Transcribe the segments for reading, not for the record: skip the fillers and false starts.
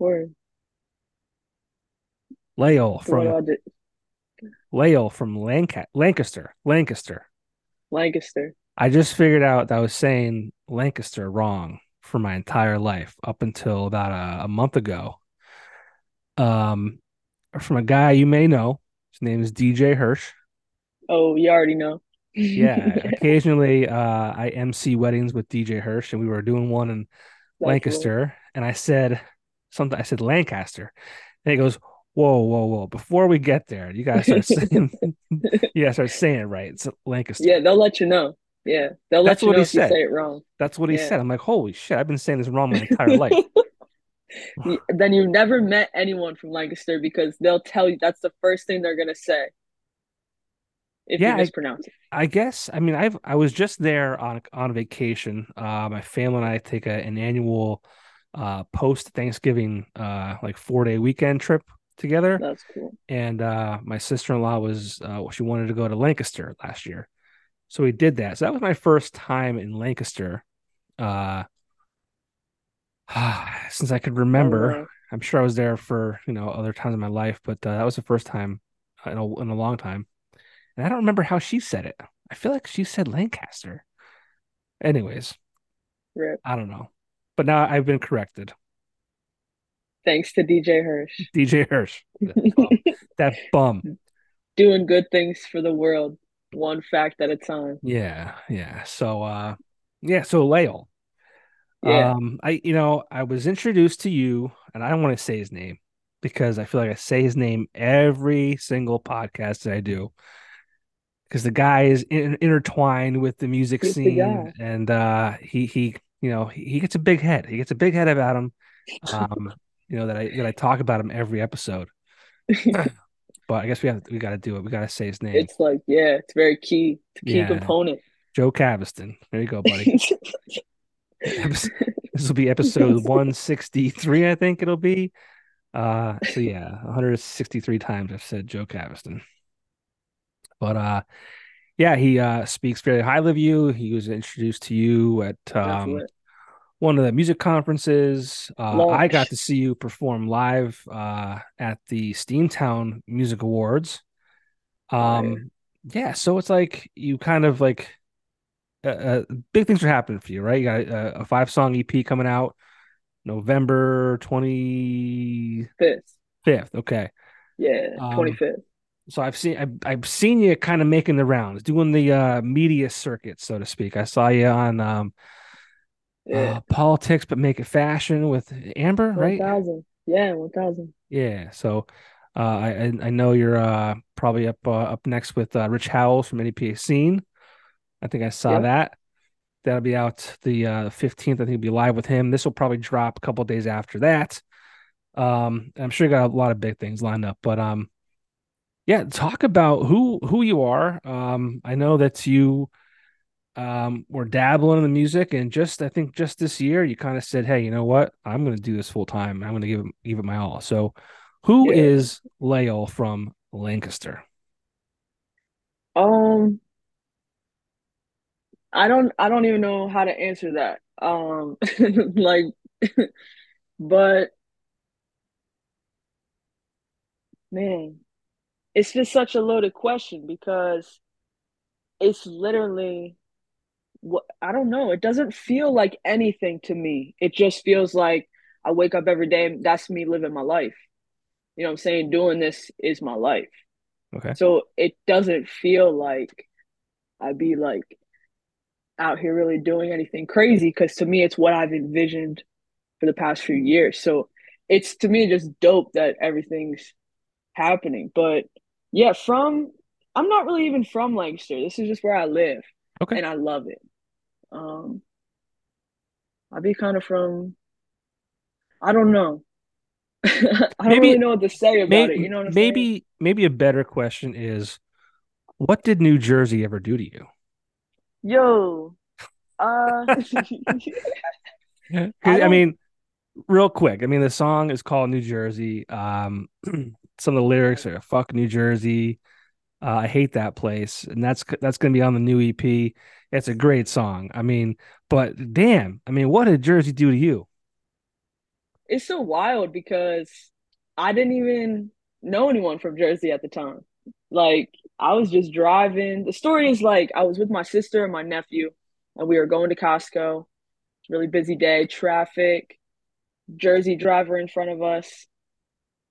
Word. Layul from Lancaster. I just figured out that I was saying Lancaster wrong for my entire life up until about a month ago. From a guy you may know. His name is DJ Hirsch. Oh, you already know. Yeah. Occasionally, I MC weddings with DJ Hirsch, and we were doing one in Lancaster. Cool. And I said something. I said Lancaster, and he goes, Whoa. Before we get there, you guys start saying it right. It's Lancaster. Yeah, they'll let you know. Yeah. They'll let you know if you say it wrong. That's what he said. I'm like, holy shit, I've been saying this wrong my entire life. Then you've never met anyone from Lancaster, because they'll tell you that's the first thing they're gonna say. If you mispronounce it. I guess. I mean, I was just there on vacation. My family and I take an annual post Thanksgiving 4-day weekend trip together. That's cool. And my sister-in-law was she wanted to go to Lancaster last year, so we did that. So that was my first time in Lancaster since I could remember. Oh, wow. I'm sure I was there for other times in my life, but that was the first time in a long time. And I don't remember how she said it. I feel like she said Lancaster. Anyways, rip. I don't know, but now I've been corrected. Thanks to DJ Hirsch. That bum. Doing good things for the world, one fact at a time. Yeah. So, so Layul. Yeah. I was introduced to you, and I don't want to say his name because I feel like I say his name every single podcast that I do, because the guy is intertwined with the music scene, and he gets a big head. He gets a big head about him. That I talk about him every episode. But I guess we got to do it. We got to say his name. It's it's very key. It's a key component. Joe Caviston. There you go, buddy. This will be episode 163, I think it'll be. 163 times I've said Joe Caviston. But he speaks very highly of you. He was introduced to you at one of the music conferences. I got to see you perform live at the Steamtown Music Awards. So it's you kind of big things are happening for you, right? You got a 5-song EP coming out November 25th. Okay. Yeah, 25th. So I've seen you kind of making the rounds, doing the media circuit, so to speak. I saw you on Politics But Make It Fashion with Amber, 1, right? 1,000. Yeah, 1,000. Yeah, so I know you're probably up next with Rich Howells from NEPA Scene. I think I saw that. That'll be out the 15th. I think it'll be live with him. This will probably drop a couple of days after that. I'm sure you got a lot of big things lined up, but talk about who you are. I know that you we're dabbling in the music, and I think this year you kind of said, hey, you know what, I'm going to do this full time. I'm going to give it my all. So who is Layul from Lancaster? I don't even know how to answer that. But man, it's just such a loaded question, because it's literally, I don't know. It doesn't feel like anything to me. It just feels like I wake up every day and that's me living my life. You know what I'm saying? Doing this is my life. Okay. So it doesn't feel like I'd be out here really doing anything crazy, because to me, it's what I've envisioned for the past few years. So it's, to me, just dope that everything's happening. But yeah, I'm not really even from Lancaster. This is just where I live. Okay. And I love it. I'd be kind of from, I don't know. I don't really know what to say about it. You know what I'm saying? Maybe a better question is, what did New Jersey ever do to you? Yo. Real quick. The song is called New Jersey. Some of the lyrics are fuck New Jersey. I hate that place, and that's going to be on the new EP. It's a great song. But damn, what did Jersey do to you? it's so wild because I didn't even know anyone from Jersey at the time. Like, I was just driving. The story is, like, I was with my sister and my nephew, and we were going to Costco. Really busy day, traffic, Jersey driver in front of us,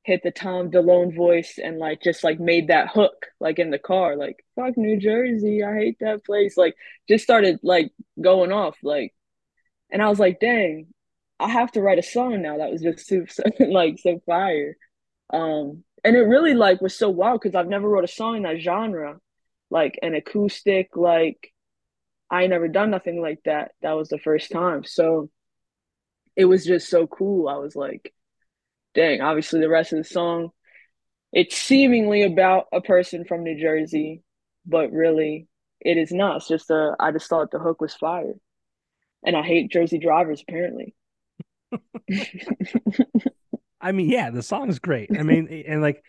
hit the Tom DeLonge voice and, like, just, like, made that hook, like, in the car, like, fuck New Jersey, I hate that place. Like, just started, like, going off, like, and I was like, dang, I have to write a song now. That was just so fire. And it really, like, was so wild because I've never wrote a song in that genre, like, an acoustic, like, I ain't never done nothing like that. That was the first time. So it was just so cool. I was like, dang, obviously the rest of the song, it's seemingly about a person from New Jersey, but really it is not. It's just I just thought the hook was fire. And I hate Jersey drivers, apparently. I mean, yeah, the song's great. I mean, and like,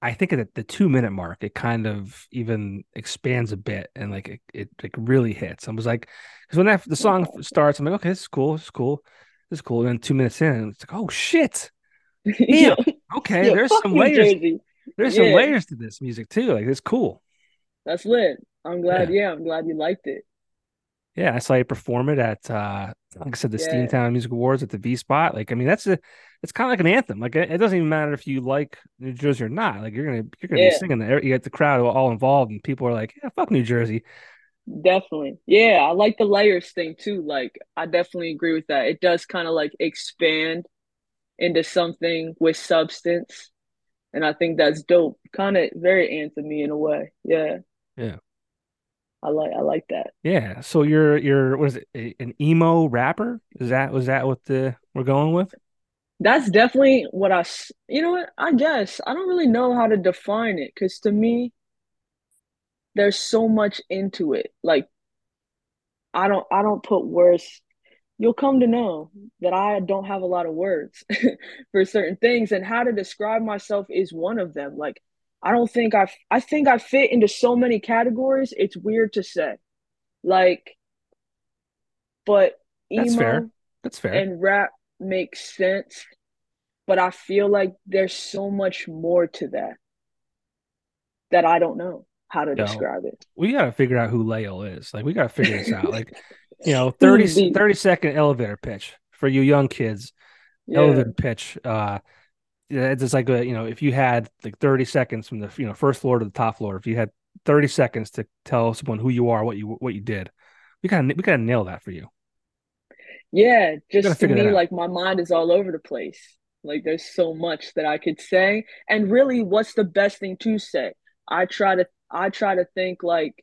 I think at the 2-minute mark, it kind of even expands a bit and like it like really hits. I was like, because when the song starts, I'm like, okay, this is cool. And then 2 minutes in, it's like, oh shit, damn, okay, yeah, there's some layers. Jersey. There's some layers to this music too. Like, it's cool. That's lit. I'm glad. Yeah, I'm glad you liked it. Yeah, I saw you perform it at, like I said, the Steamtown Music Awards at the V-Spot. Like, I mean, it's kind of like an anthem. Like, it doesn't even matter if you like New Jersey or not. Like, you're gonna be singing that. You get the crowd all involved, and people are like, "Yeah, fuck New Jersey." Definitely, yeah. I like the layers thing too. Like, I definitely agree with that. It does kind of like expand into something with substance, and I think that's dope. Kind of very anthemy in a way. Yeah. Yeah. I like that. Yeah. So you're what is it? An emo rapper? Was that what we're going with? That's definitely what you know what? I guess I don't really know how to define it, because to me, there's so much into it. Like, I don't put words. You'll come to know that I don't have a lot of words for certain things, and how to describe myself is one of them. Like, I don't think I think I fit into so many categories. It's weird to say, like, but emo That's fair. And rap makes sense. But I feel like there's so much more to that I don't know how to describe it. We got to figure out who Layul is. Like, we got to figure this out. Like, you know, 30-second elevator pitch for you young kids. Yeah. Elevator pitch. It's just like, you know, if you had like 30 seconds from the, you know, first floor to the top floor, if you had 30 seconds to tell someone who you are, what you did, we gotta nail that for you. Yeah, just to me, like, my mind is all over the place. Like, there's so much that I could say, and really, what's the best thing to say? I try to think, like,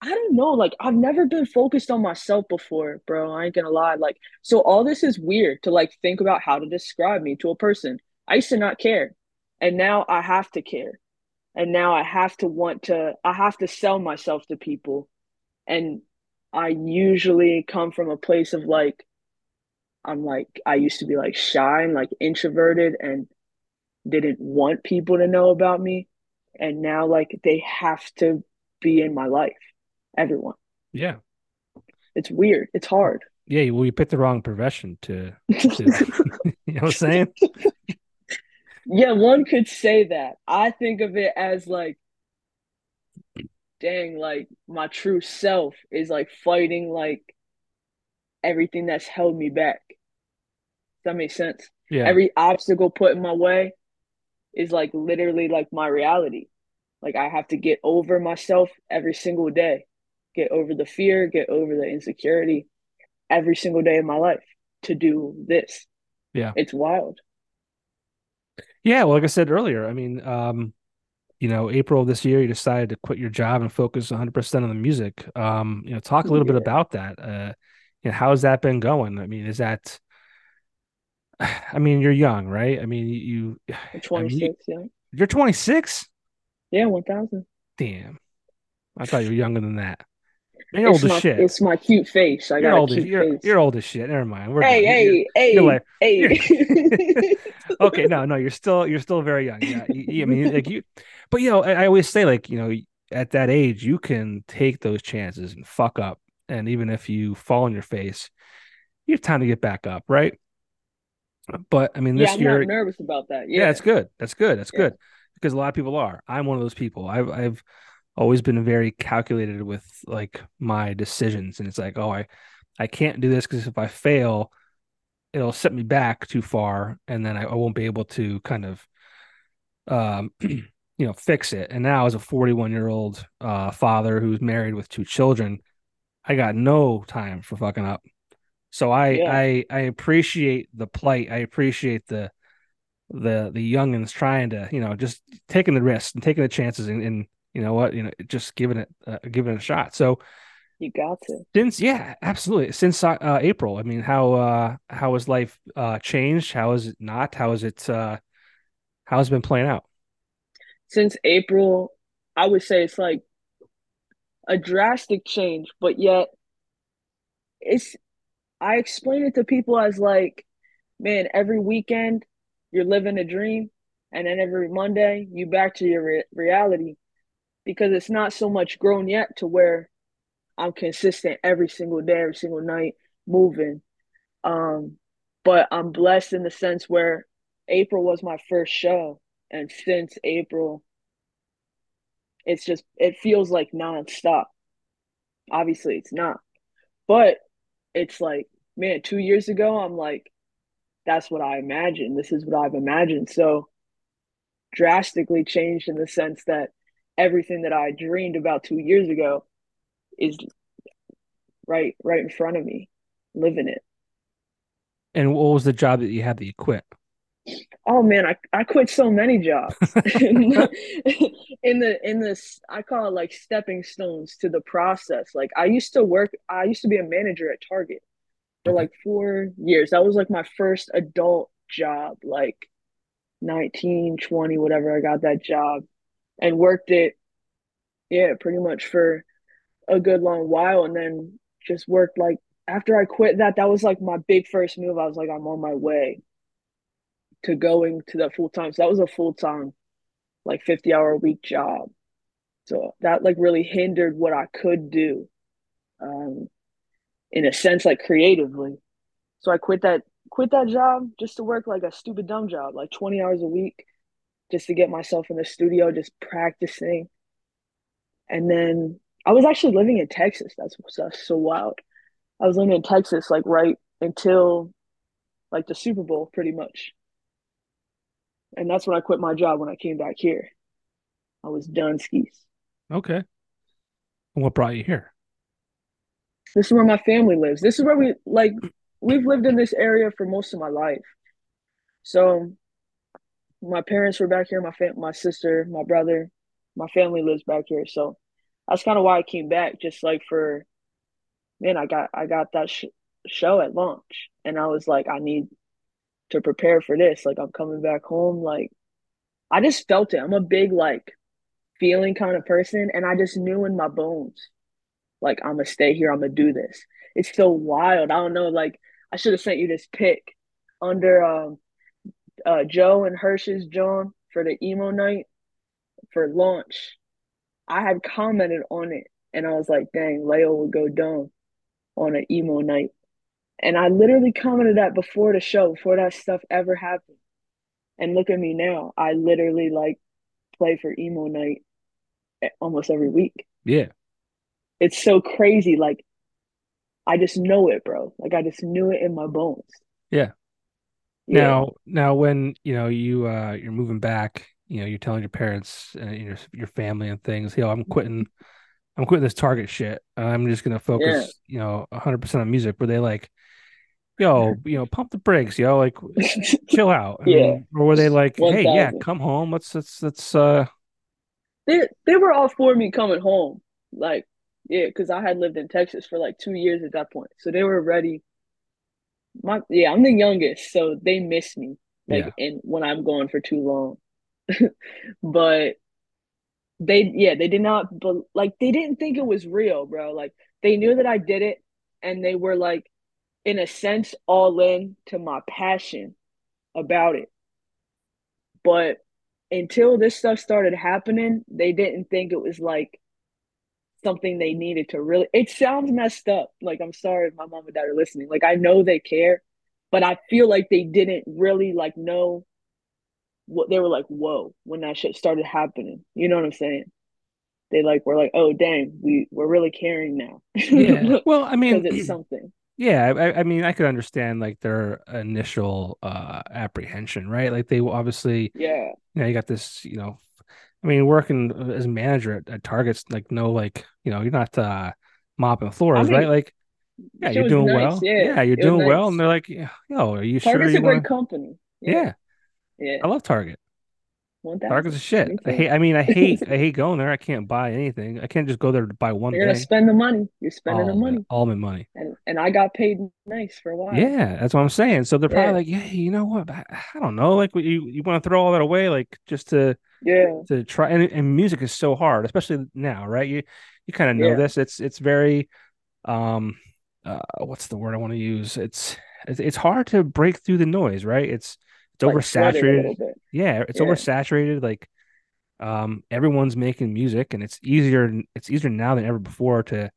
I don't know, like, I've never been focused on myself before, bro. I ain't gonna lie. Like, so all this is weird to, like, think about how to describe me to a person. I used to not care. And now I have to care. And now I have to sell myself to people. And I usually come from a place of, like, I'm like, I used to be like shy and like introverted and didn't want people to know about me. And now, like, they have to be in my life. Everyone. Yeah. It's weird. It's hard. Yeah. Well, you picked the wrong profession to you know what I'm saying? Yeah. One could say that. I think of it as like, dang, like my true self is like fighting like everything that's held me back. Does that make sense? Yeah. Every obstacle put in my way is like literally like my reality. Like, I have to get over myself every single day. Get over the fear, get over the insecurity every single day of my life to do this. Yeah. It's wild. Yeah. Well, like I said earlier, I mean, you know, April of this year, you decided to quit your job and focus 100% on the music. You know, talk a little bit about that. You know, how's that been going? I mean, you're young, right? I mean, I'm 26, yeah. You're 26? Yeah, 1,000. Damn. I thought you were younger than that. You're old as shit. It's my cute face. I got a cute face. You're old as shit. Never mind. Hey. Okay, no, you're still very young. Yeah, I mean, like you. But you know, I always say, like, you know, at that age, you can take those chances and fuck up, and even if you fall on your face, you have time to get back up, right? But I mean, this year, I'm not nervous about that. Yeah, it's good. That's good. Because a lot of people are. I'm one of those people. I've always been very calculated with like my decisions, and it's like, oh, I can't do this because if I fail, it'll set me back too far, and then I won't be able to kind of, fix it. And now, as a 41-year-old father who's married with 2 children, I got no time for fucking up. So I appreciate the plight. I appreciate the youngins trying to, just taking the risks and taking the chances and just giving it a shot. So you got to. Since April, I mean, how has life changed? How is it not? How is it how has it been playing out? Since April, I would say it's like a drastic change, but yet I explain it to people as like, man, every weekend you're living a dream, and then every Monday you back to your reality, because it's not so much grown yet to where I'm consistent every single day, every single night, moving. But I'm blessed in the sense where April was my first show, and since April, it feels like nonstop. Obviously, it's not, but it's like, man, 2 years ago, I'm like, that's what I imagined. This is what I've imagined. So drastically changed in the sense that everything that I dreamed about 2 years ago is right in front of me, living it. And what was the job that you had that you quit? Oh man, I quit so many jobs. in this, I call it like stepping stones to the process. Like I used to be a manager at Target for like 4 years. That was like my first adult job, like 19, 20, whatever. I got that job and worked it, pretty much for a good long while, and then just worked like after I quit that was like my big first move. I was like, I'm on my way to going to that full-time. So that was a full-time, like 50-hour-a-week job. So that like really hindered what I could do in a sense, like creatively. So I quit that job just to work like a stupid, dumb job, like 20 hours a week, just to get myself in the studio, just practicing. And then I was actually living in Texas. That's so wild. I was living in Texas, like right until like the Super Bowl pretty much. And that's when I quit my job when I came back here. I was done skis. Okay. And what brought you here? This is where my family lives. This is where we've lived in this area for most of my life. So my parents were back here, my sister, my brother, my family lives back here. So that's kind of why I came back, just like for, man, I got that show at launch. And I was like, I need to prepare for this. Like, I'm coming back home. Like, I just felt it. I'm a big, like, feeling kind of person. And I just knew in my bones, like, I'm going to stay here. I'm going to do this. It's so wild. I don't know. Like, I should have sent you this pic under Joe and Hirsch's John for the emo night for launch. I had commented on it, and I was like, dang, Layul would go down on an emo night. And I literally commented that before the show, before that stuff ever happened. And look at me now. I literally, like, play for emo night almost every week. Yeah. It's so crazy. Like, I just know it, bro. Like, I just knew it in my bones. Yeah. Now when, you're moving back, you're telling your parents and your family and things, I'm quitting this Target shit. I'm just going to focus, 100% on music. Were they like, pump the brakes, like chill out. I mean, or were they like, 1, hey, 000. Yeah, come home. Let's They were all for me coming home. Like, yeah. Cause I had lived in Texas for like 2 years at that point. So they were ready. I'm the youngest. So they miss me. And when I'm gone for too long. But they did not, like, they didn't think it was real, bro. Like, they knew that I did it, and they were like, in a sense, all in to my passion about it. But until this stuff started happening, they didn't think it was like something they needed to really. It sounds messed up. Like, I'm sorry if my mom and dad are listening. Like, I know they care, But I feel like they didn't really like know what they were like, whoa, when that shit started happening. You know what I'm saying? They like were like, oh dang, we're really caring now. Yeah. Well, I mean, because it's something. Yeah, I mean, I could understand like their initial apprehension, right? Like they obviously, yeah, you know, you got this, you know, I mean, working as a manager at Target's like, no, like, you know, you're not mopping floors, right? Like, yeah, you're doing well. Yeah, you're doing well. And they're like, yo, are you sure? Target's a great company. Yeah. Yeah. I love Target. Target's a shit. I hate going there. I can't buy anything. I can't just go there to buy one thing. You're gonna spend the money. You're spending the money. All my money. And I got paid nice for a while. Yeah, that's what I'm saying. So they're probably like, yeah, you know what? I don't know. Like, you want to throw all that away, like just to try. And music is so hard, especially now, right? You kind of know this. It's very, what's the word I want to use? It's hard to break through the noise, right? It's like oversaturated. Yeah, it's oversaturated. Like everyone's making music, and it's easier now than ever before to,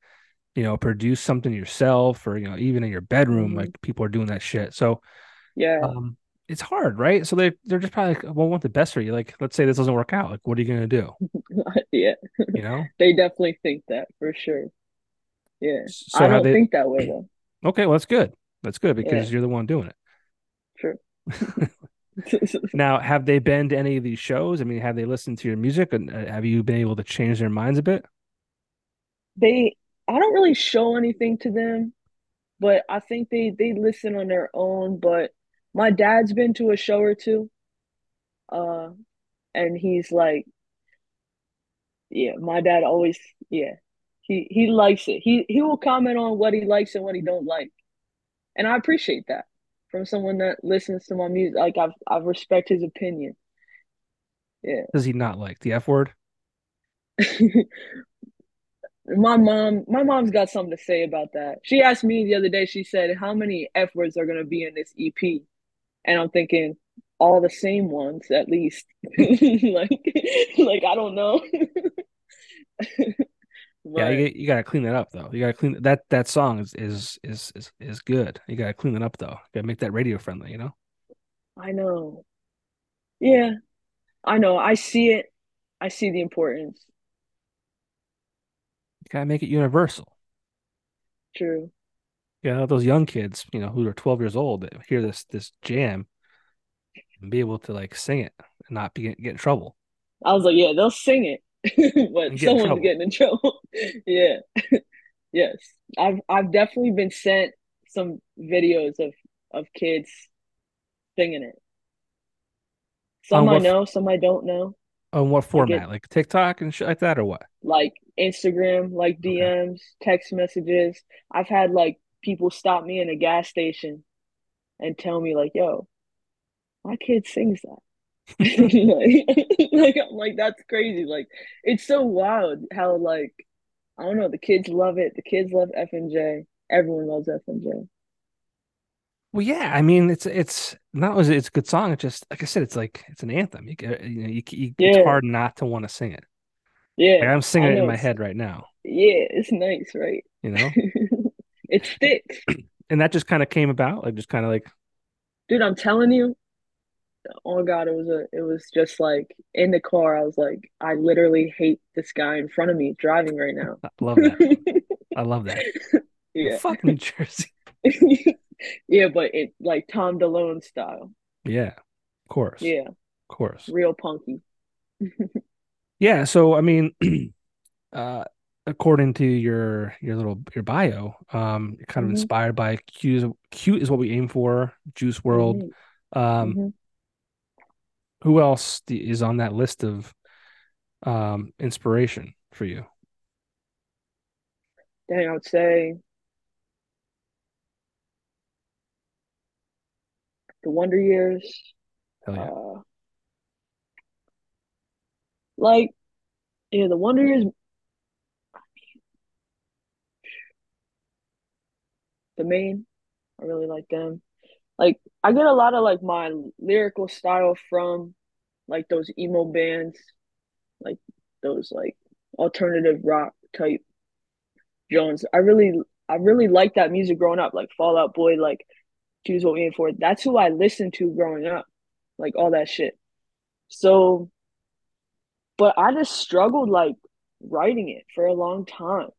you know, produce something yourself, or, you know, even in your bedroom, mm-hmm. like people are doing that shit. So it's hard, right? So they're just probably like, well, I want the best for you. Like, let's say this doesn't work out. Like, what are you gonna do? Yeah. You know? They definitely think that for sure. Yeah. So I don't think that way though. Okay, well that's good. That's good because you're the one doing it. Sure. Now, have they been to any of these shows? I mean, have they listened to your music, and have you been able to change their minds a bit? I don't really show anything to them, but I think they listen on their own. But my dad's been to a show or two, and he's like, yeah, my dad always, he likes it. He will comment on what he likes and what he don't like, and I appreciate that. From someone that listens to my music, like I respect his opinion. Yeah. Does he not like the F word? My mom's got something to say about that. She asked me the other day. She said, "How many F words are going to be in this EP?" And I'm thinking, all the same ones, at least. like I don't know. But, yeah, you gotta clean that up though. You gotta clean that song is good. You gotta clean it up though. You gotta make that radio friendly, you know? I know. Yeah. I know. I see it. I see the importance. You gotta make it universal. True. Yeah, those young kids, you know, who are 12 years old that hear this jam and be able to like sing it and not get in trouble. I was like, yeah, they'll sing it. But someone's getting in trouble. Yeah. Yes. I've definitely been sent some videos of kids singing it. Some I know, some I don't know. On what format? Like TikTok and shit like that, or what? Like Instagram, like DMs, text messages. I've had like people stop me in a gas station and tell me like, yo, my kid sings that. I'm like that's crazy. Like, it's so wild how, like, I don't know, the kids love it. The kids love F&J. Everyone loves F&J. Well, yeah, I mean, it's not was it's a good song. It's just like I said, it's like it's an anthem. You know, it's hard not to want to sing it. Yeah, like, I'm singing it in my head right now. Yeah, it's nice, right? You know, it sticks. And that just kind of came about, like, just kind of like, dude, I'm telling you. Oh God, it was just like in the car. I was like, I literally hate this guy in front of me driving right now. I love that. Yeah, fuck New Jersey. Yeah, but it like Tom DeLonge style. Yeah, of course. Yeah, of course. Real punky. Yeah, so I mean, according to your bio, you're kind of inspired by Cute Is What We Aim For, Juice WRLD. Mm-hmm. Who else is on that list of inspiration for you? Dang, I would say The Wonder Years. Hell yeah. The Wonder Years. I mean, The Maine. I really like them. Like, I get a lot of, like, my lyrical style from, like, those emo bands, like, those, like, alternative rock type genres. I really like that music growing up, like Fall Out Boy, like, Cute Is What We Aim For, that's who I listened to growing up, like all that shit. So, but I just struggled like writing it for a long time.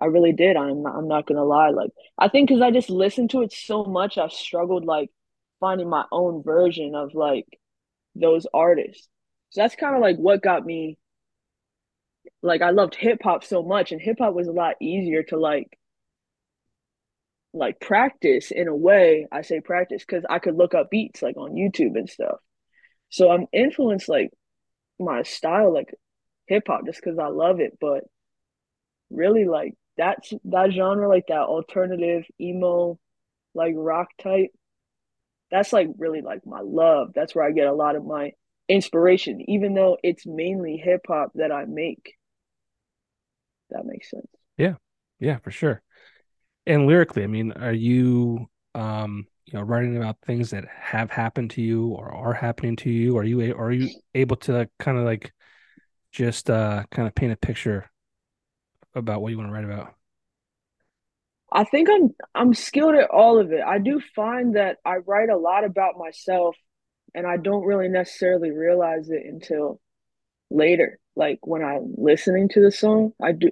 I really did. I'm not gonna lie. Like, I think because I just listened to it so much, I struggled like finding my own version of like those artists. So that's kind of like what got me. Like, I loved hip hop so much, and hip hop was a lot easier to like practice in a way. I say practice because I could look up beats like on YouTube and stuff. So I'm influenced like my style like hip hop just because I love it, but really like that genre, like that alternative emo like rock type, that's like really like my love. That's where I get a lot of my inspiration, even though it's mainly hip-hop that I make. That makes sense. Yeah, for sure. And lyrically, I mean, are you writing about things that have happened to you or are happening to you? Are you able to kind of like just kind of paint a picture about what you want to write about? I think I'm skilled at all of it. I do find that I write a lot about myself, and I don't really necessarily realize it until later. Like when I'm listening to the song, I do.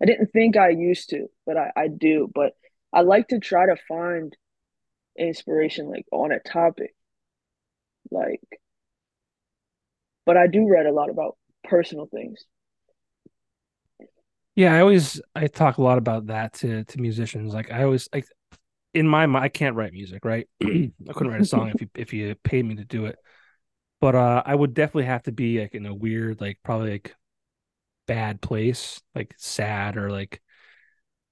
I didn't think I used to, but I do. But I like to try to find inspiration like on a topic. Like, but I do read a lot about personal things. Yeah, I talk a lot about that to musicians. Like I always like, in my mind, I can't write music, right? I couldn't write a song if you paid me to do it. But I would definitely have to be like in a weird, like probably like bad place, like sad or like,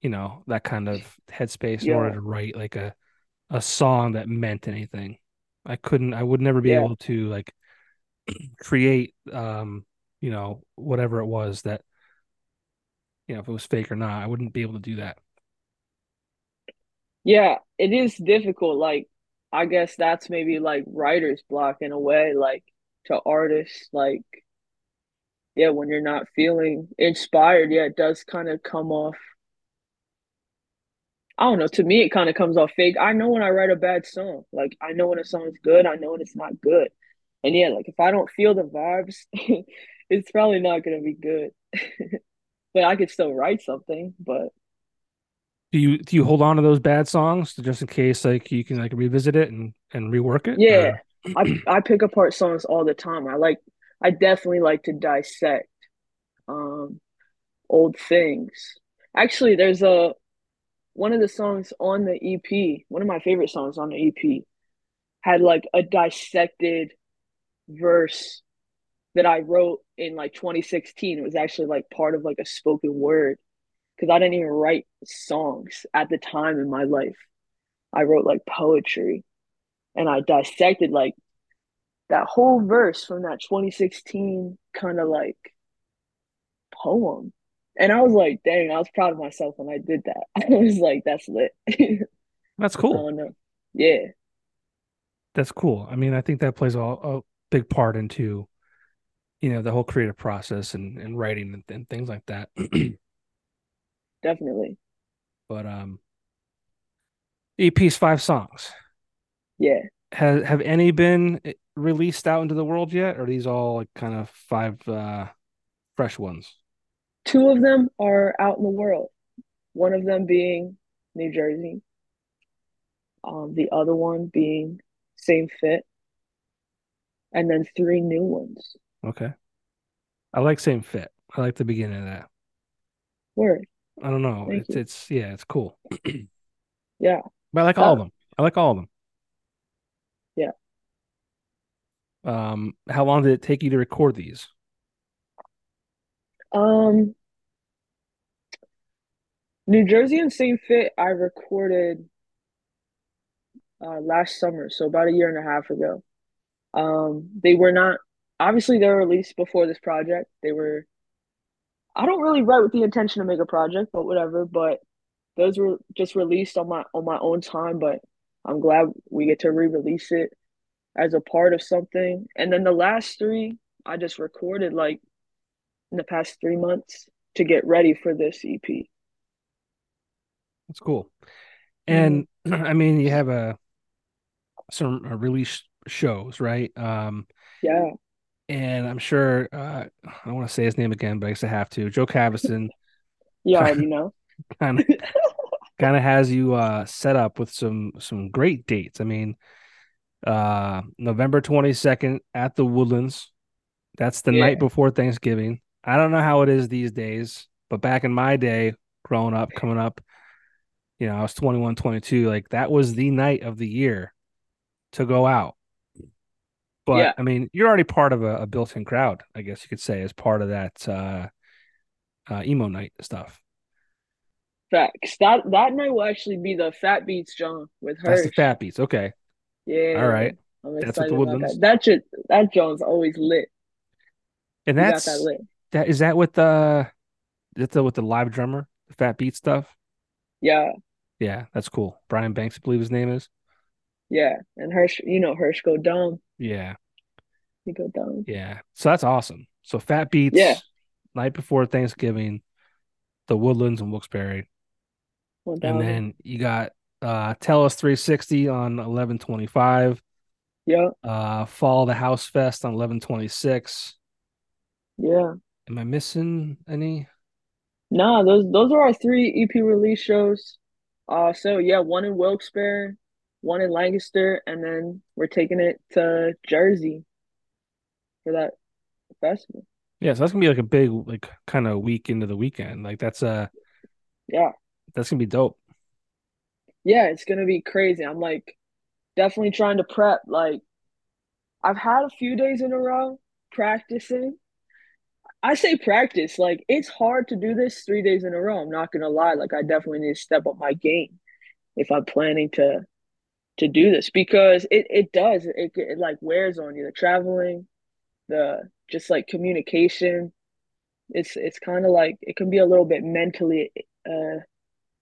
that kind of headspace in order to write like a song that meant anything. I would never be able to like create, whatever it was that, if it was fake or not, I wouldn't be able to do that. Yeah, it is difficult. Like, I guess that's maybe like writer's block in a way, like to artists, like, yeah, when you're not feeling inspired, yeah, it does kind of come off. I don't know. To me, it kind of comes off fake. I know when I write a bad song, like I know when a song's good, I know when it's not good. And yeah, like if I don't feel the vibes, it's probably not going to be good. But I could still write something. But do you hold on to those bad songs just in case like you can like revisit it and rework it? Yeah, I pick apart songs all the time. I definitely like to dissect old things. Actually, there's one of the songs on the EP, one of my favorite songs on the EP, had like a dissected verse that I wrote in like 2016. It was actually like part of like a spoken word because I didn't even write songs at the time in my life. I wrote like poetry and I dissected like that whole verse from that 2016 kind of like poem. And I was like, dang, I was proud of myself when I did that. I was like, that's lit. That's cool. I don't know. Yeah. That's cool. I mean, I think that plays a big part into the whole creative process and writing and things like that. Definitely. But EP's 5 songs. Yeah. Have any been released out into the world yet? Or are these all like kind of 5 fresh ones? 2 of them are out in the world. One of them being New Jersey. The other one being Same Fit. And then 3 new ones. Okay. I like Same Fit. I like the beginning of that. Word. I don't know. It's cool. Yeah. But I like all of them. Yeah. How long did it take you to record these? New Jersey and Same Fit I recorded last summer, so about a year and a half ago. They were not obviously, they were released before this project. I don't really write with the intention to make a project, but whatever. But those were just released on my own time. But I'm glad we get to re-release it as a part of something. And then the last 3, I just recorded like in the past 3 months to get ready for this EP. That's cool. And I mean, you have some release shows, right? Yeah. And I'm sure I don't want to say his name again, but I guess I have to. Joe Caviston. Yeah, I already know. Kind of has you set up with some great dates. I mean, November 22nd at the Woodlands. That's the night before Thanksgiving. I don't know how it is these days, but back in my day, growing up, coming up, you know, I was 21, 22. Like, that was the night of the year to go out. But, I mean, you're already part of a built-in crowd, I guess you could say, as part of that emo night stuff. Facts. That night will actually be the Fat Beats, John, with Hirsch. That's the Fat Beats. Okay. Yeah. All right. That's what the Woodlands. That John's always lit. And that's that lit. That is that with the live drummer, the Fat Beat stuff. Yeah. Yeah, that's cool. Brian Banks, I believe his name is. Yeah, and Hirsch, you know, Hirsch go dumb. Yeah. He go dumb. Yeah. So that's awesome. So Fat Beats. Yeah. Night before Thanksgiving, the Woodlands and Wilkes-Barre. Well, and then you got Tellus360 on 11/25. Yeah. Fall the House Fest on 11/26. Yeah. Am I missing any? No, those are our three EP release shows. So yeah, one in Wilkes-Barre, one in Lancaster, and then we're taking it to Jersey for that festival. Yeah, so that's gonna be like a big, like, kind of week into the weekend. Like, that's that's gonna be dope. Yeah, it's gonna be crazy. I'm like definitely trying to prep. Like, I've had a few days in a row practicing. I say practice, like, it's hard to do this 3 days in a row. I'm not gonna lie. Like, I definitely need to step up my game if I'm planning to do this, because it like wears on you. The traveling, the just like communication, it's kind of like it can be a little bit mentally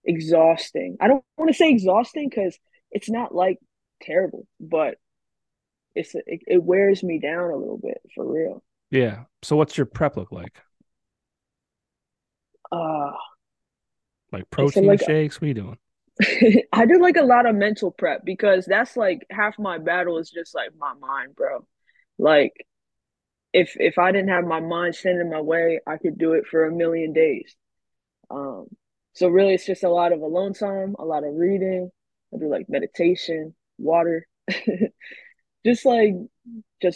exhausting. I don't want to say exhausting because it's not like terrible, but it wears me down a little bit for real. Yeah. So what's your prep look like? Like protein shakes? What are you doing? I do like a lot of mental prep, because that's like half my battle is just like my mind, bro. Like, if I didn't have my mind sending my way, I could do it for a million days. So really, it's just a lot of alone time, a lot of reading. I do like meditation, water, just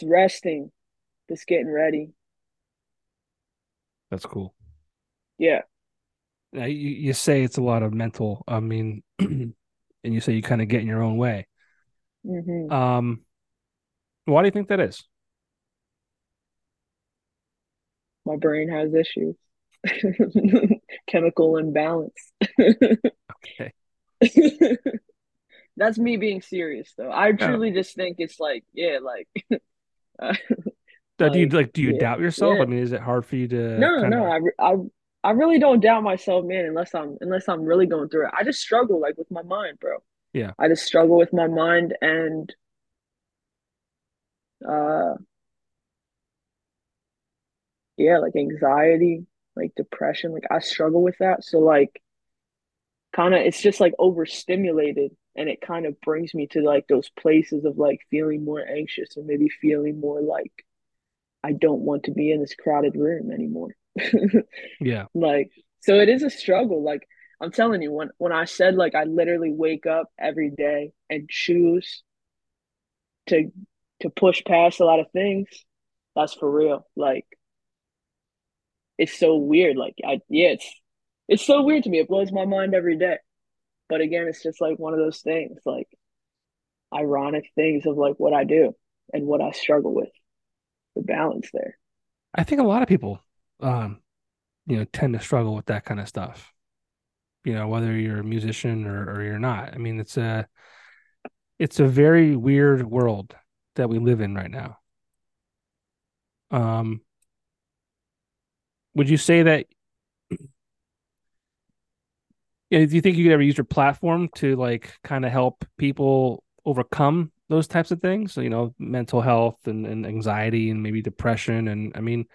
resting, just getting ready. That's cool. Yeah. Now, you say it's a lot of mental, I mean, and you say you kind of get in your own way. Mm-hmm. Why do you think that is? My brain has issues. Chemical imbalance. Okay. That's me being serious, though. I truly just think it's like, do you doubt yourself? Yeah. I mean, is it hard for you to? I really don't doubt myself, man, unless I'm really going through it. I just struggle like with my mind, bro. Yeah. I just struggle with my mind, and like anxiety, like depression, like I struggle with that. So like kind of it's just like overstimulated, and it kind of brings me to like those places of like feeling more anxious, or maybe feeling more like I don't want to be in this crowded room anymore. Yeah. Like, so it is a struggle. Like, I'm telling you, when I said like I literally wake up every day and choose to push past a lot of things, that's for real. Like, it's so weird. Like, it's so weird to me. It blows my mind every day. But again, it's just like one of those things, like ironic things of like what I do and what I struggle with, the balance there. I think a lot of people, tend to struggle with that kind of stuff, you know, whether you're a musician or you're not. I mean, it's a very weird world that we live in right now. Would you say that? Yeah, do you think you could ever use your platform to like kind of help people overcome those types of things? So, you know, mental health and anxiety and maybe depression, and I mean,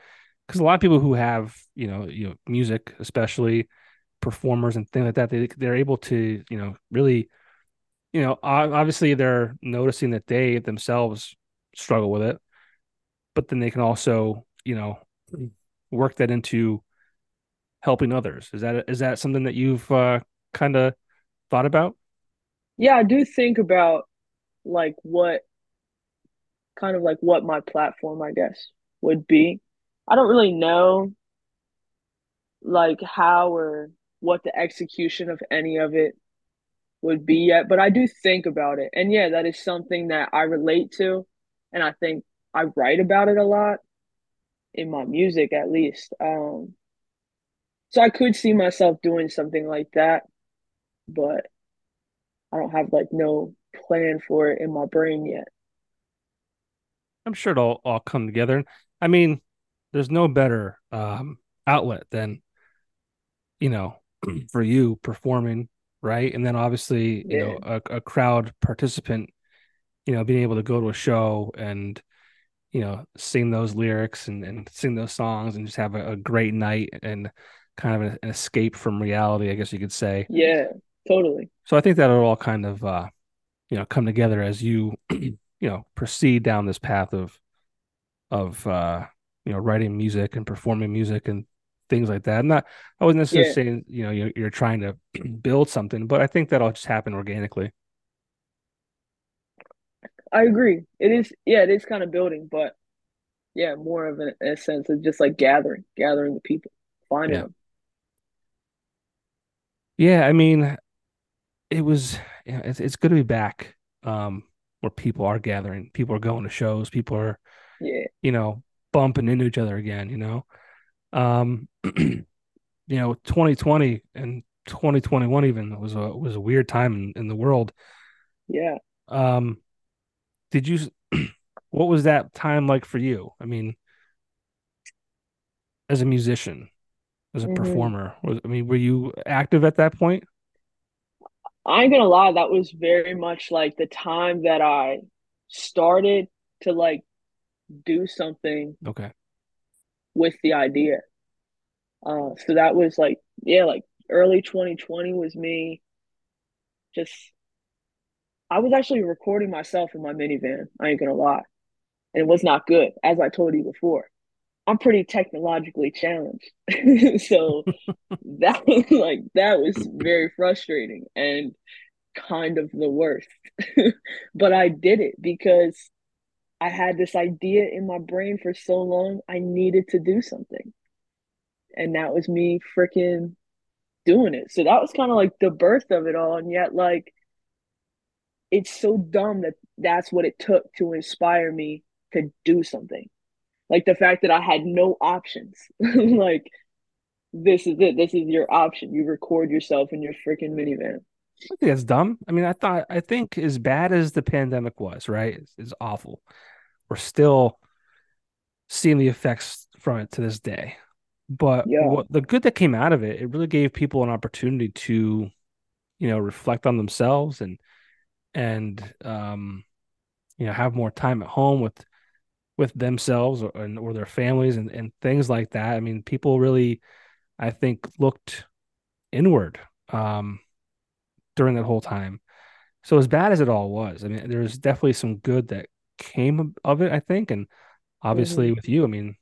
because a lot of people who have, you know, music especially performers and things like that, they're able to, you know, really, you know, obviously they're noticing that they themselves struggle with it, but then they can also, you know, work that into helping others. Is that something that you've kind of thought about? Yeah, I do think about what my platform, I guess, would be. I don't really know how or what the execution of any of it would be yet, but I do think about it. And yeah, that is something that I relate to, and I think I write about it a lot in my music, at least. So I could see myself doing something like that, but I don't have no plan for it in my brain yet. I'm sure it'll all come together. I mean, there's no better outlet than, you know, for you performing, right? And then obviously, you know, a crowd participant, you know, being able to go to a show and, you know, sing those lyrics and sing those songs and just have a great night and kind of an escape from reality, I guess you could say. Yeah, totally. So I think that'll all kind of, you know, come together as you, you know, proceed down this path of you know, writing music and performing music and things like that. I wasn't necessarily saying, you know, you're trying to build something, but I think that'll just happen organically. I agree. It is kind of building, but yeah, more of a sense of just gathering the people, finding them. Yeah, I mean, it's good to be back where people are gathering, people are going to shows, people are, you know, bumping into each other again, you know. You know, 2020 and 2021 even was a weird time in the world. Yeah. What was that time like for you? I mean, as a musician, as a performer, were you active at that point? I ain't gonna lie, that was very much the time that I started to do something with the idea. So that was early 2020 was me just, I was actually recording myself in my minivan, I ain't gonna lie. And it was not good, as I told you before. I'm pretty technologically challenged. So that was that was very frustrating and kind of the worst. But I did it because I had this idea in my brain for so long, I needed to do something. And that was me freaking doing it. So that was kind of the birth of it all. And yet it's so dumb that that's what it took to inspire me to do something. The fact that I had no options. This is it. This is your option. You record yourself in your freaking minivan. I think that's dumb. I mean, I think as bad as the pandemic was, right? It's awful. We're still seeing the effects from it to this day. But the good that came out of it, it really gave people an opportunity to, you know, reflect on themselves and you know, have more time at home with themselves or their families and things like that. I mean, people really, I think, looked inward during that whole time. So as bad as it all was, I mean, there's definitely some good that came of it, I think. And obviously with you, I mean,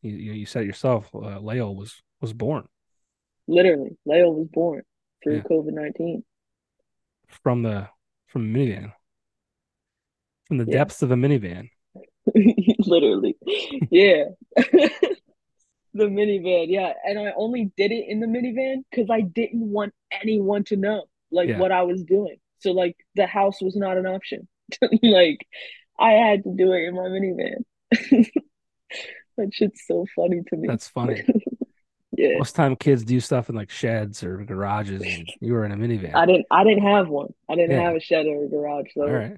you said it yourself, Layul was born. Literally, Layul was born through COVID-19. From a minivan. From the depths of a minivan. Literally. Yeah. The minivan, yeah. And I only did it in the minivan because I didn't want anyone to know what I was doing. So the house was not an option. I had to do it in my minivan. That shit's so funny to me. That's funny. Yeah. Most time kids do stuff in sheds or garages, and you were in a minivan. I didn't have one. I didn't have a shed or a garage. So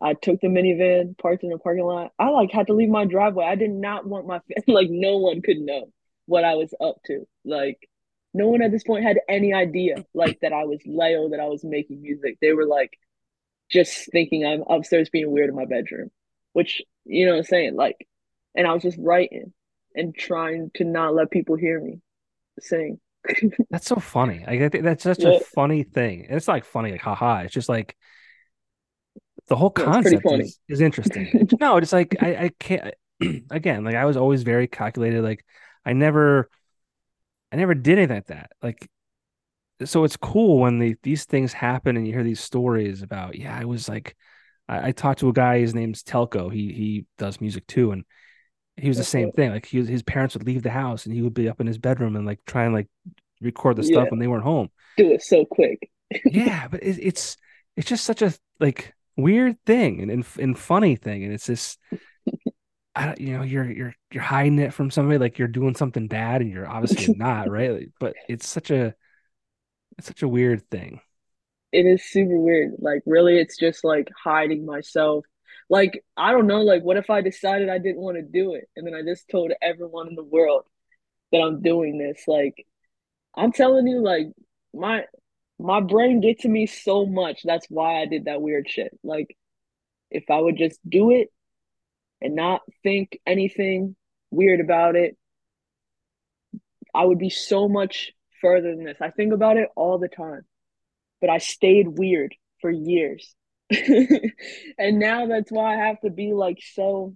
I took the minivan, parked in the parking lot. I had to leave my driveway. I did not want my no one could know what I was up to. No one at this point had any idea that I was Layul, that I was making music. They were just thinking I'm upstairs being weird in my bedroom, which, you know what I'm saying? And I was just writing and trying to not let people hear me sing. That's so funny. Like, I think that's such a funny thing. And it's like funny, like haha. It's just like the whole concept is interesting. No, it's like I can't. Again, like I was always very calculated. Like I never did anything like that. Like, so it's cool when these things happen and you hear these stories about. Yeah, I was like, I talked to a guy. His name's Telco. He does music too, and he was the same thing. Like his parents would leave the house and he would be up in his bedroom and like try and like record the stuff when they weren't home. Do it so quick. Yeah, but it's just such a like weird thing and funny thing, and it's this. You're hiding it from somebody, like you're doing something bad and you're obviously not, right? Like, but it's such a weird thing. It is super weird. Like really, it's just like hiding myself. Like, I don't know, like what if I decided I didn't want to do it and then I just told everyone in the world that I'm doing this? Like, I'm telling you, like my brain gets to me so much. That's why I did that weird shit. Like if I would just do it and not think anything weird about it, I would be so much further than this. I think about it all the time, but I stayed weird for years. And now that's why I have to be like so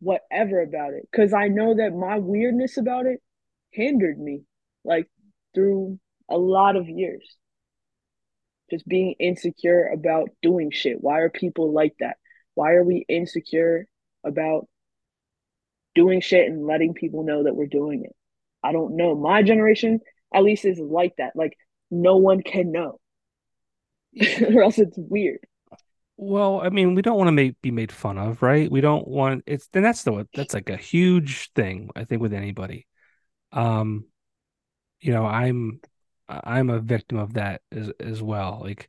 whatever about it, because I know that my weirdness about it hindered me like through a lot of years. Just being insecure about doing shit. Why are people like that? Why are we insecure about doing shit and letting people know that we're doing it? I don't know. My generation, at least, is like that. Like, no one can know. Or else it's weird. Well, I mean, we don't want to be made fun of, right? We don't want it's. Then that's like a huge thing, I think, with anybody. You know, I'm a victim of that as well. Like,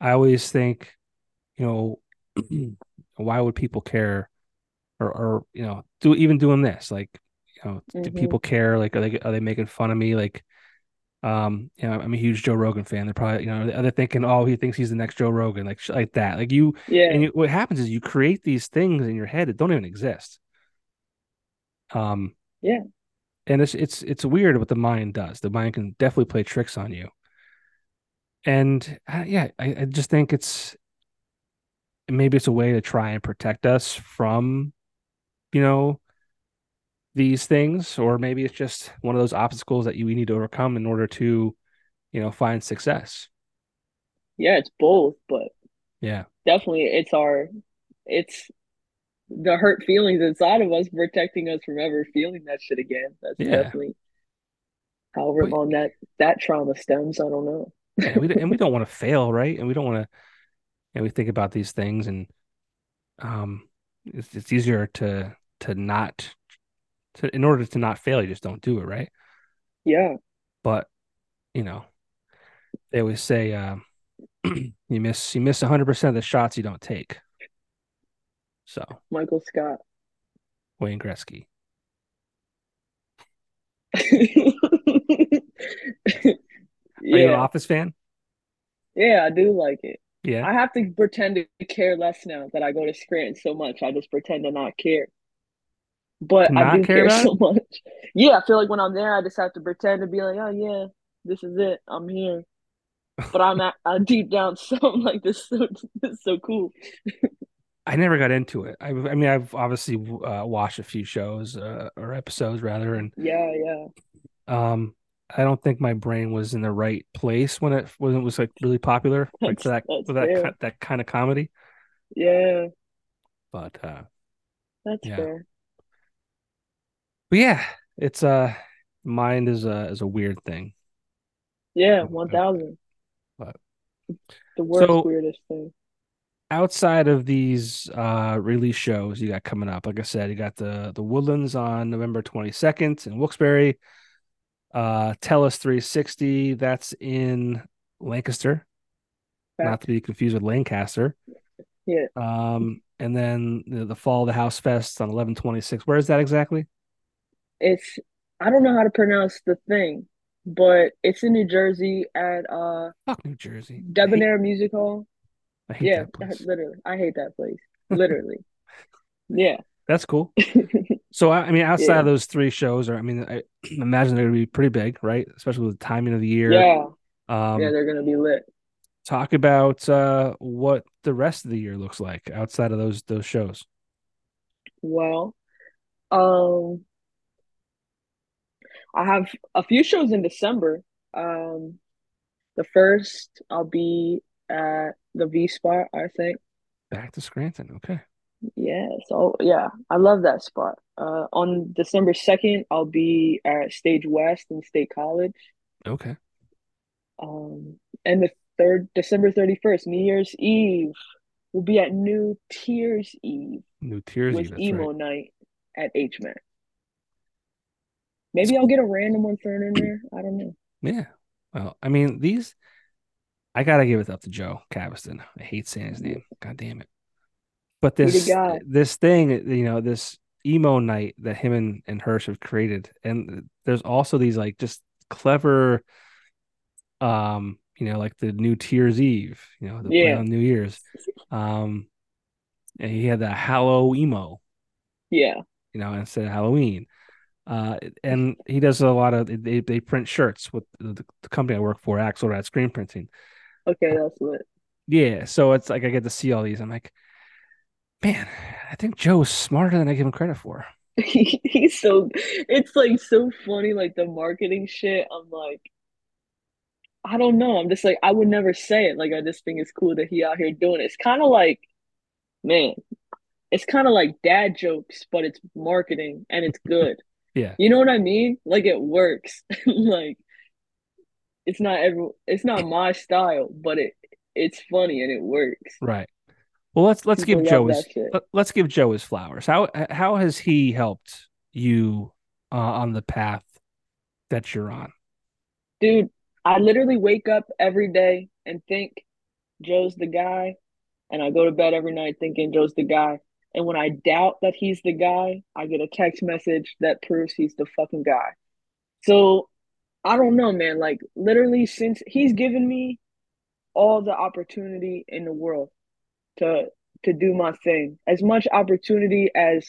I always think, you know. Why would people care or you know, doing this? Like, you know, do people care? Like, are they making fun of me? Like, you know, I'm a huge Joe Rogan fan. They're probably, you know, are they thinking, oh, he thinks he's the next Joe Rogan, like that. Like you, and what happens is you create these things in your head that don't even exist. And it's weird what the mind does. The mind can definitely play tricks on you. And I just think maybe it's a way to try and protect us from, you know, these things, or maybe it's just one of those obstacles that we need to overcome in order to, you know, find success. Yeah, it's both, but definitely it's the hurt feelings inside of us protecting us from ever feeling that shit again. That's definitely however long that trauma stems. I don't know. and we don't want to fail, right? And we don't want to. And we think about these things, and it's easier in order to not fail, you just don't do it, right? Yeah. But you know, they always say you miss 100% of the shots you don't take. So Michael Scott, Wayne Gretzky. Are you an Office fan? Yeah, I do like it. Yeah, I have to pretend to care less now that I go to Scranton so much. I just pretend to not care, but I do care so much. Yeah, I feel like when I'm there, I just have to pretend to be like, oh yeah, this is it. I'm here, but I'm deep down. So I'm like, this is so cool. I never got into it. I mean, I've obviously watched a few shows or episodes rather, and I don't think my brain was in the right place when it was like really popular, like that kind of comedy. Yeah, but that's fair. But yeah, it's mind is a weird thing. Yeah, 1000. But the weirdest thing. Outside of these release shows you got coming up, like I said, you got the Woodlands on November 22nd in Wilkes-Barre. Tellus360, that's in Lancaster, not to be confused with Lancaster. Yeah. And then the Fall of the House Fest on 11/26. Where is that exactly? It's, I don't know how to pronounce the thing, but it's in New Jersey at fuck New Jersey, Debonair Music Hall. I hate that place. I hate that place. Literally. Yeah, That's cool. So, I mean, outside of those three shows, or I mean, I imagine they're going to be pretty big, right? Especially with the timing of the year. Yeah. They're going to be lit. Talk about what the rest of the year looks like outside of those shows. Well, I have a few shows in December. The first, I'll be at the V-Spot, I think. Back to Scranton, okay. Yeah, so yeah, I love that spot. On December 2nd, I'll be at Stage West in State College. Okay. And the third, December 31st, New Year's Eve, we'll be at New Tears Eve. New Tears Eve, that's emo right. Night at HMAC. Maybe I'll get a random one thrown in there. I don't know. Yeah. Well, I mean, these, I got to give it up to Joe Caviston. I hate saying his name. God damn it. But this thing, you know, this emo night that him and Hirsch have created. And there's also these like just clever, you know, like the New Tears Eve, you know, the play on New Year's. And he had the Hallow emo. Yeah. You know, instead of Halloween. And he does a lot of, they print shirts with the company I work for, Axelrad Screen Printing. Okay, that's lit. Yeah, so it's like I get to see all these. I'm like, man, I think Joe's smarter than I give him credit for. He's so, it's like so funny, like the marketing shit. I'm like, I don't know. I'm just like, I would never say it. Like, I just think it's cool that he out here doing it. It's kind of like, man, it's kind of like dad jokes, but it's marketing and it's good. Yeah, you know what I mean? Like it works. Like it's not my style, but it's funny and it works. Right. Well, let's give Joe his flowers. How has he helped you on the path that you're on? Dude, I literally wake up every day and think Joe's the guy, and I go to bed every night thinking Joe's the guy. And when I doubt that he's the guy, I get a text message that proves he's the fucking guy. So I don't know, man. Like literally since he's given me all the opportunity in the world to do my thing, as much opportunity as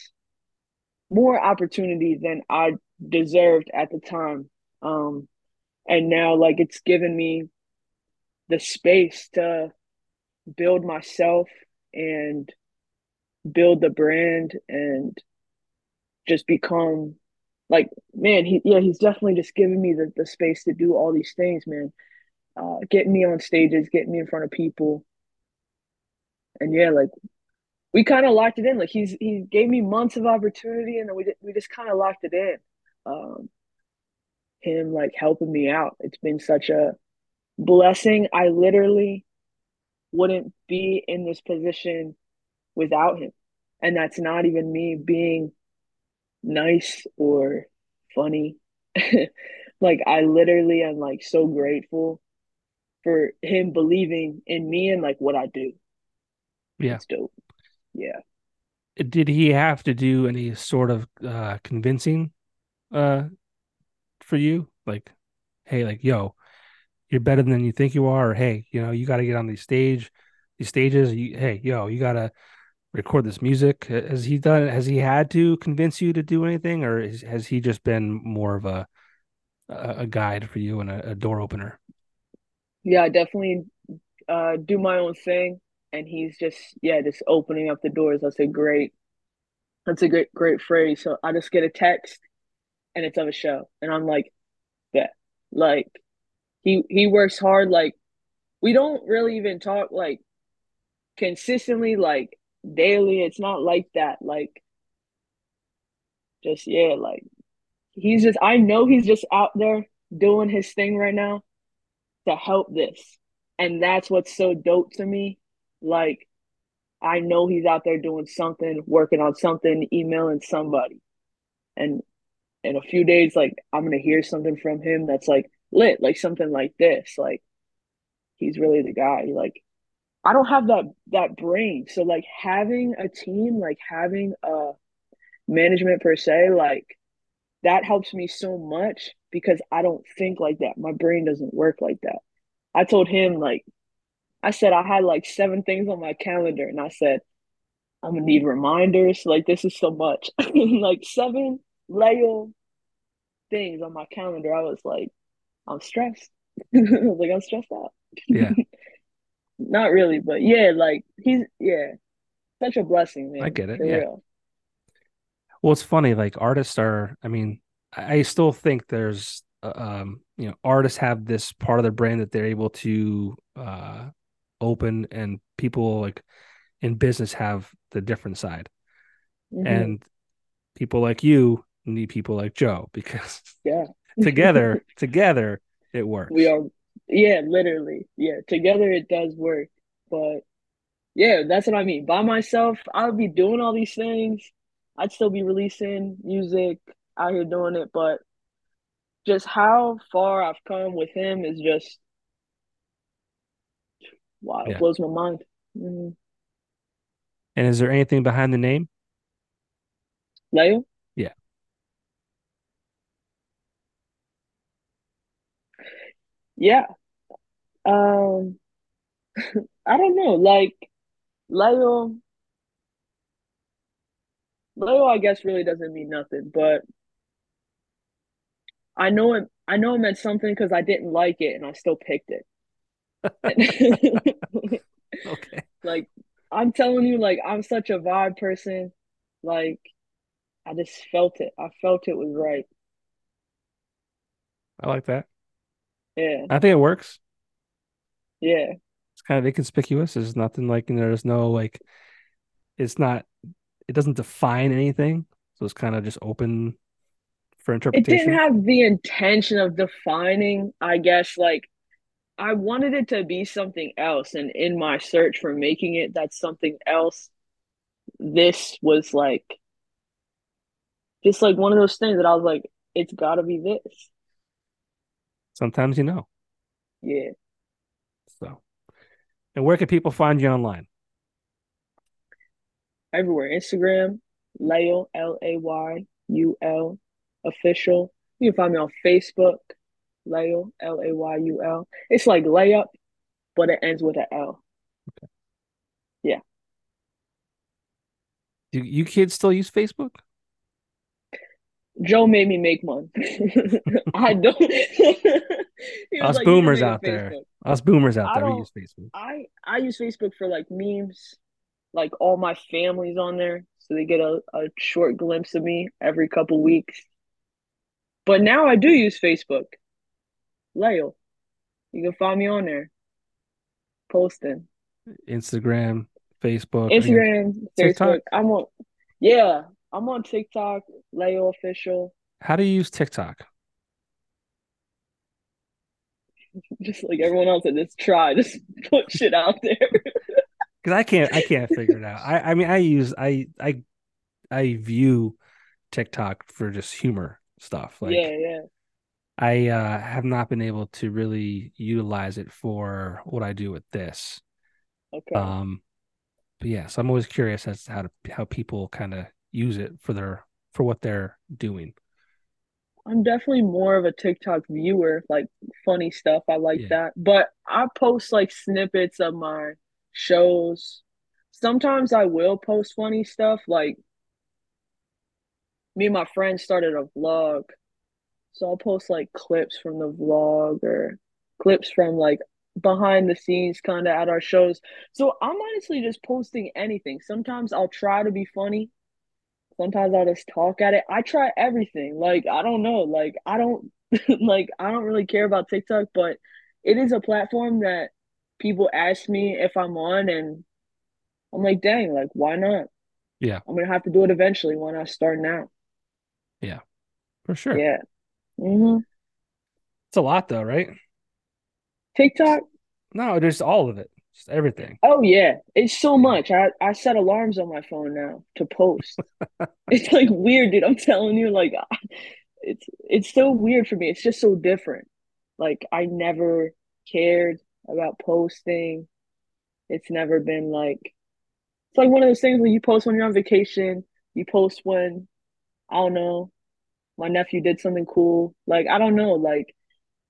more opportunity than I deserved at the time. And now like it's given me the space to build myself and build the brand and just become like, man, he's definitely just giving me the space to do all these things, man. Getting me on stages, getting me in front of people. And yeah, like we kind of locked it in. Like he gave me months of opportunity and then we just kind of locked it in. Him like helping me out. It's been such a blessing. I literally wouldn't be in this position without him. And that's not even me being nice or funny. Like I literally am like so grateful for him believing in me and like what I do. Yeah. It's dope. Yeah. Did he have to do any sort of convincing for you? Like, hey, like, yo, you're better than you think you are. Or, hey, you know, you got to get on these stages. Hey, yo, you got to record this music. Has he had to convince you to do anything, or has he just been more of a guide for you and a door opener? Yeah, I definitely do my own thing, and he's just opening up the doors. That's a great phrase. So I just get a text and it's of a show, and I'm like, yeah, like he works hard. Like we don't really even talk like consistently, like daily. It's not like that. Like just yeah, like he's just, I know he's just out there doing his thing right now to help this, and that's what's so dope to me. Like I know he's out there doing something, working on something, emailing somebody, and in a few days like I'm gonna hear something from him that's like lit, like something like this. Like he's really the guy. Like I don't have that brain. So like having a team, like having a management per se, like that helps me so much because I don't think like that. My brain doesn't work like that. I told him like, I said I had like 7 things on my calendar and I said, I'm gonna need reminders. Like, this is so much. Like 7 Layul things on my calendar. I was like, I'm stressed. Like, I'm stressed out. Yeah. Not really, but yeah, like he's such a blessing, man. I get it. Yeah. Real. Well, it's funny, like artists are, I mean, I still think there's artists have this part of their brand that they're able to open, and people like in business have the different side. Mm-hmm. And people like you need people like Joe, because together it works. We are. Yeah, literally. Yeah, together it does work. But yeah, that's what I mean. By myself, I would be doing all these things. I'd still be releasing music, out here doing it. But just how far I've come with him is just, wow, it blows my mind. Mm-hmm. And is there anything behind the name? Layul? Yeah. Yeah. I don't know. Like, Layul, I guess, really doesn't mean nothing, but I know it meant something because I didn't like it and I still picked it. Okay. Like, I'm telling you, like, I'm such a vibe person. Like, I just felt it. I felt it was right. I like that. Yeah. I think it works. Yeah. It's kind of inconspicuous. There's nothing like, there's no, like, it's not, it doesn't define anything. So it's kind of just open for interpretation. It didn't have the intention of defining, I guess. Like, I wanted it to be something else. And in my search for making it that's something else, this was like, just like one of those things that I was like, it's got to be this. Sometimes Yeah. So, and where can people find you online? Everywhere. Instagram, Layul, Layul official. You can find me on Facebook, Layul, Layul. It's like layup, but it ends with an L. Okay. Yeah. Do you kids still use Facebook? Joe made me make one. I don't. Us like, boomers out there. We use Facebook. I use Facebook for like memes. Like, all my family's on there, so they get a short glimpse of me every couple weeks. But now I do use Facebook. Layul. You can find me on there. Posting. Instagram, Facebook. I'm on TikTok, Layul official. How do you use TikTok? Just like everyone else, just put shit out there. Because I can't figure it out. I view TikTok for just humor stuff. Like, yeah. I have not been able to really utilize it for what I do with this. Okay. But yeah, so I'm always curious as to how people kind of use it for what they're doing. I'm definitely more of a TikTok viewer, like funny stuff. I like that. But I post like snippets of my shows. Sometimes I will post funny stuff. Like, me and my friend started a vlog. So I'll post like clips from the vlog or clips from like behind the scenes kind of at our shows. So I'm honestly just posting anything. Sometimes I'll try to be funny. Sometimes I'll just talk at it. I try everything. Like, I don't know. Like, I don't like, I don't really care about TikTok, but it is a platform that people ask me if I'm on, and I'm like, dang, like, why not? Yeah. I'm going to have to do it eventually. Why not start now? Yeah, for sure. Yeah. Mm-hmm. It's a lot though, right? TikTok? No, just all of it. Just everything. Oh yeah, it's so much. I set alarms on my phone now to post. It's like weird, dude. I'm telling you, like, it's so weird for me. It's just so different. Like, I never cared about posting. It's never been like, it's like one of those things where you post when you're on vacation. You post when, I don't know, my nephew did something cool. Like, I don't know. Like,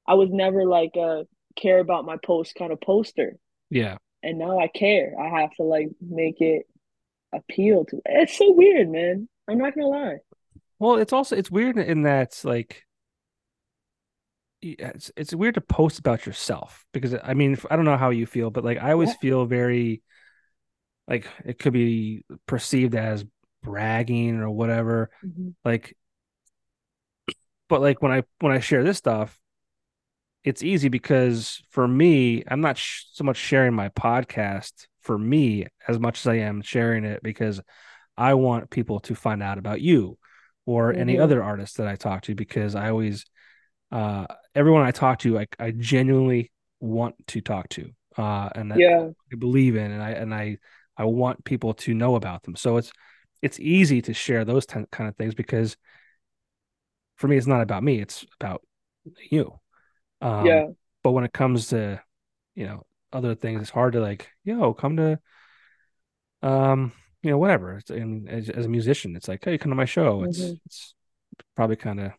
I was never like a care about my post kind of poster. Yeah. And now I care. I have to like make it appeal to. It's so weird, man. I'm not gonna lie. Well, it's also, it's weird in that, like, it's weird to post about yourself, because I mean, I don't know how you feel, but like I always feel very like it could be perceived as bragging or whatever. Mm-hmm. Like, but like when I share this stuff, it's easy because for me, I'm not so much sharing my podcast for me as much as I am sharing it because I want people to find out about you or mm-hmm. any other artists that I talk to, because I always, everyone I talk to, I genuinely want to talk to, and that I believe in, and I want people to know about them. So it's easy to share those kind of things, because for me, it's not about me, it's about you. But when it comes to, you know, other things, it's hard to like, come to, you know, whatever. And as a musician, it's like, hey, come to my show. Mm-hmm. It's probably kind of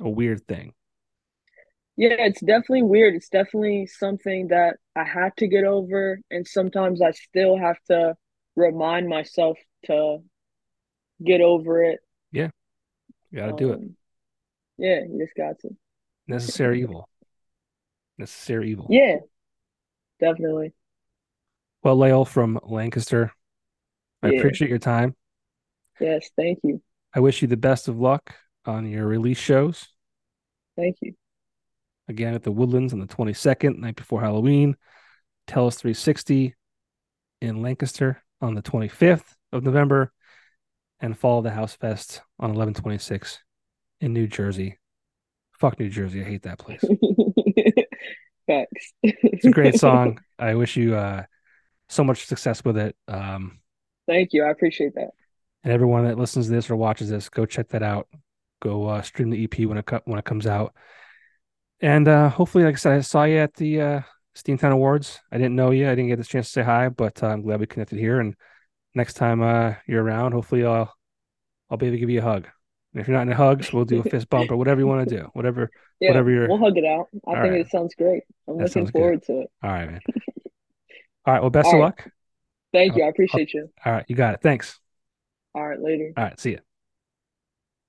a weird thing. Yeah, it's definitely weird. It's definitely something that I had to get over. And sometimes I still have to remind myself to get over it. Yeah. You got to do it. Yeah, you just got to. Necessary evil. Yeah, definitely. Well, Layul from Lancaster, I appreciate your time. Yes, thank you. I wish you the best of luck on your release shows. Thank you. Again, at the Woodlands on the 22nd, night before Halloween. Tellus360 in Lancaster on the 25th of November. And Fall of the House Fest on 11/26 in New Jersey. Fuck New Jersey. I hate that place. Thanks. It's a great song. I wish you so much success with it. Thank you. I appreciate that. And everyone that listens to this or watches this, go check that out. Go stream the EP when it comes out. And hopefully, like I said, I saw you at the Steamtown Awards. I didn't know you. I didn't get the chance to say hi, but I'm glad we connected here. And next time you're around, hopefully I'll be able to give you a hug. If you're not in hugs, we'll do a fist bump or whatever you want to do. Whatever you're. We'll hug it out. I think it sounds great. I'm looking forward to it. All right, man. All right. Well, best of luck. Thank you. I appreciate you. All right. You got it. Thanks. All right. Later. All right. See you.